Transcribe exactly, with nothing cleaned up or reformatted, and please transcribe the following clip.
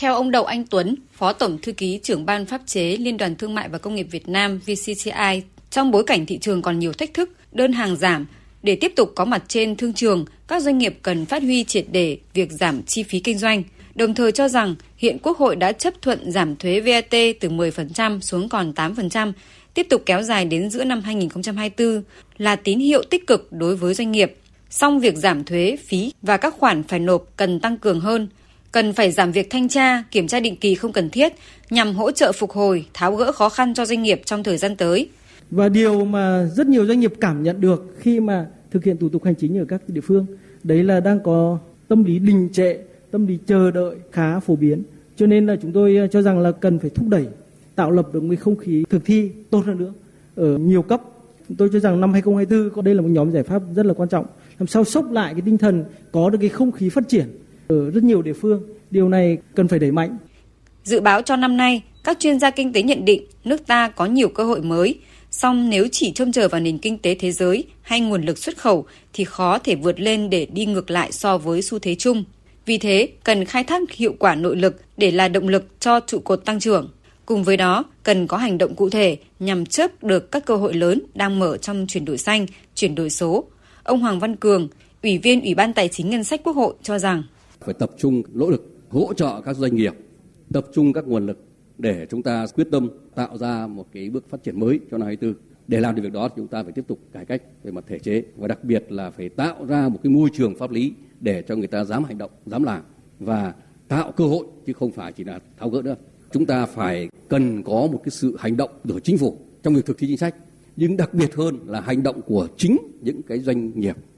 Theo ông Đậu Anh Tuấn, Phó Tổng Thư ký trưởng Ban Pháp chế Liên đoàn Thương mại và Công nghiệp Việt Nam V C C I, trong bối cảnh thị trường còn nhiều thách thức, đơn hàng giảm, để tiếp tục có mặt trên thương trường, các doanh nghiệp cần phát huy triệt để việc giảm chi phí kinh doanh. Đồng thời cho rằng hiện Quốc hội đã chấp thuận giảm thuế vê a tê từ mười phần trăm xuống còn tám phần trăm, tiếp tục kéo dài đến giữa năm hai nghìn không trăm hai mươi tư là tín hiệu tích cực đối với doanh nghiệp. Song việc giảm thuế, phí và các khoản phải nộp cần tăng cường hơn, cần phải giảm việc thanh tra, kiểm tra định kỳ không cần thiết nhằm hỗ trợ phục hồi, tháo gỡ khó khăn cho doanh nghiệp trong thời gian tới. Và điều mà rất nhiều doanh nghiệp cảm nhận được khi mà thực hiện thủ tục hành chính ở các địa phương, đấy là đang có tâm lý đình trệ, tâm lý chờ đợi khá phổ biến. Cho nên là chúng tôi cho rằng là cần phải thúc đẩy, tạo lập được một không khí thực thi tốt hơn nữa ở nhiều cấp. Tôi cho rằng năm hai nghìn không trăm hai mươi tư có đây là một nhóm giải pháp rất là quan trọng, làm sao xốc lại cái tinh thần, có được cái không khí phát triển ở rất nhiều địa phương. Điều này cần phải đẩy mạnh. Dự báo cho năm nay, các chuyên gia kinh tế nhận định nước ta có nhiều cơ hội mới. Song nếu chỉ trông chờ vào nền kinh tế thế giới hay nguồn lực xuất khẩu thì khó thể vượt lên để đi ngược lại so với xu thế chung. Vì thế, cần khai thác hiệu quả nội lực để là động lực cho trụ cột tăng trưởng. Cùng với đó, cần có hành động cụ thể nhằm chớp được các cơ hội lớn đang mở trong chuyển đổi xanh, chuyển đổi số. Ông Hoàng Văn Cường, Ủy viên Ủy ban Tài chính Ngân sách Quốc hội cho rằng phải tập trung nỗ lực hỗ trợ các doanh nghiệp, tập trung các nguồn lực để chúng ta quyết tâm tạo ra một cái bước phát triển mới cho năm hai nghìn không trăm hai mươi tư. Để làm được việc đó thì chúng ta phải tiếp tục cải cách về mặt thể chế và đặc biệt là phải tạo ra một cái môi trường pháp lý để cho người ta dám hành động, dám làm và tạo cơ hội chứ không phải chỉ là tháo gỡ nữa. Chúng ta phải cần có một cái sự hành động của chính phủ trong việc thực thi chính sách, nhưng đặc biệt hơn là hành động của chính những cái doanh nghiệp.